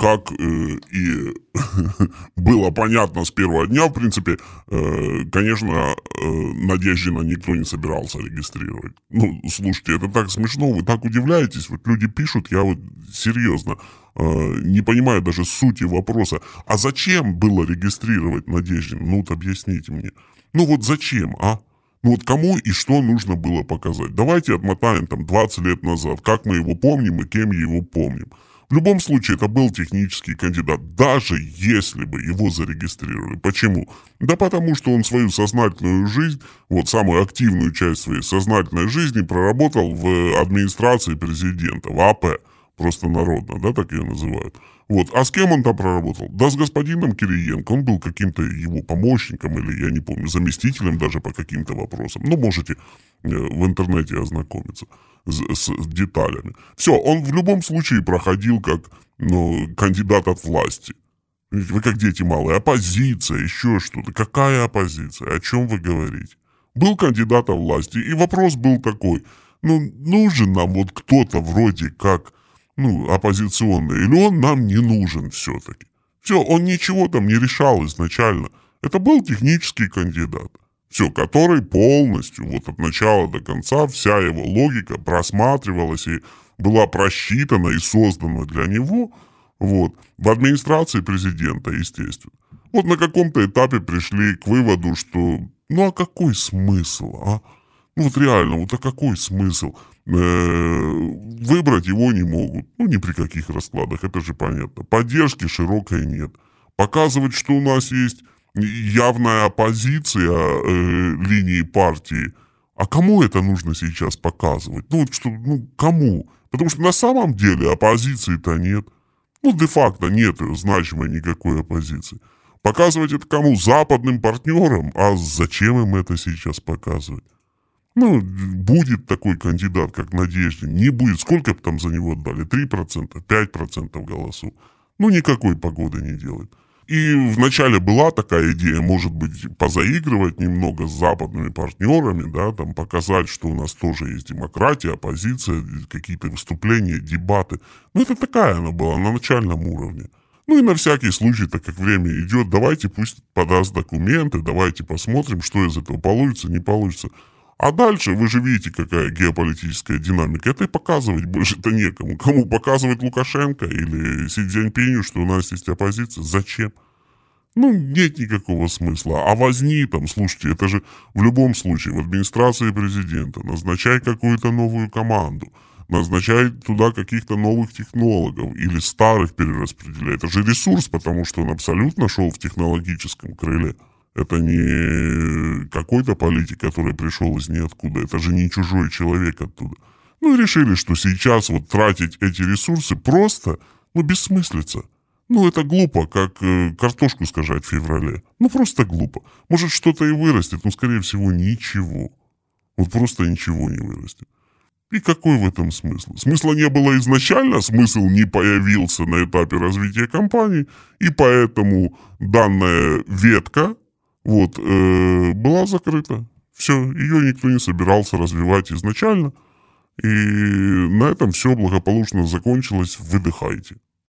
как и было понятно с первого дня, в принципе, конечно, Надеждина никто не собирался регистрировать. Ну, слушайте, это так смешно, вы так удивляетесь, вот люди пишут, я вот серьезно не понимаю даже сути вопроса. А зачем было регистрировать Надеждина? Ну, вот объясните мне. Ну, вот зачем, а? Ну вот кому и что нужно было показать? Давайте отмотаем там 20 лет назад, как мы его помним и кем его помним. В любом случае, это был технический кандидат, даже если бы его зарегистрировали. Почему? Да потому что он свою сознательную жизнь, вот самую активную часть своей сознательной жизни проработал в администрации президента, в АП, просто народно, да, так ее называют. Вот. А с кем он там проработал? Да с господином Кириенко. Он был каким-то его помощником или, я не помню, заместителем даже по каким-то вопросам. Ну, можете в интернете ознакомиться с деталями. Все, он в любом случае проходил как кандидат от власти. Вы как дети малые. Оппозиция, еще что-то. Какая оппозиция? О чем вы говорите? Был кандидат от власти. И вопрос был такой. Нужен нам вот кто-то вроде как... оппозиционный, или он нам не нужен все-таки. Все, он ничего там не решал изначально. Это был технический кандидат. Все, который полностью, вот от начала до конца, вся его логика просматривалась и была просчитана и создана для него, вот, в администрации президента, естественно. Вот на каком-то этапе пришли к выводу, что, а какой смысл, а? Вот реально, а какой смысл? Выбрать его не могут. Ни при каких раскладах, это же понятно. Поддержки широкой нет. Показывать, что у нас есть явная оппозиция линии партии. А кому это нужно сейчас показывать? Кому? Потому что на самом деле оппозиции-то нет. Де-факто нет значимой никакой оппозиции. Показывать это кому? Западным партнерам? А зачем им это сейчас показывать? Будет такой кандидат, как Надеждин, не будет. Сколько бы там за него отдали? 3%, 5% голосов. Никакой погоды не делает. И вначале была такая идея, может быть, позаигрывать немного с западными партнерами, да, там показать, что у нас тоже есть демократия, оппозиция, какие-то выступления, дебаты. Это такая она была на начальном уровне. И на всякий случай, так как время идет, давайте пусть подаст документы, давайте посмотрим, что из этого получится, не получится. А дальше вы же видите, какая геополитическая динамика. Это и показывать больше-то некому. Кому показывать? Лукашенко или Си Цзяньпиню, что у нас есть оппозиция? Зачем? Нет никакого смысла. А возни там, слушайте, это же в любом случае в администрации президента. Назначай какую-то новую команду. Назначай туда каких-то новых технологов. Или старых перераспределяй. Это же ресурс, потому что он абсолютно шел в технологическом крыле. Это не какой-то политик, который пришел из ниоткуда. Это же не чужой человек оттуда. И решили, что сейчас вот тратить эти ресурсы просто, бессмыслица. Это глупо, как картошку сажать в феврале. Просто глупо. Может, что-то и вырастет, скорее всего, ничего. Просто ничего не вырастет. И какой в этом смысл? Смысла не было изначально, смысл не появился на этапе развития компании, и поэтому данная ветка была закрыта. Все, ее никто не собирался развивать изначально. И на этом все благополучно закончилось. Выдыхайте.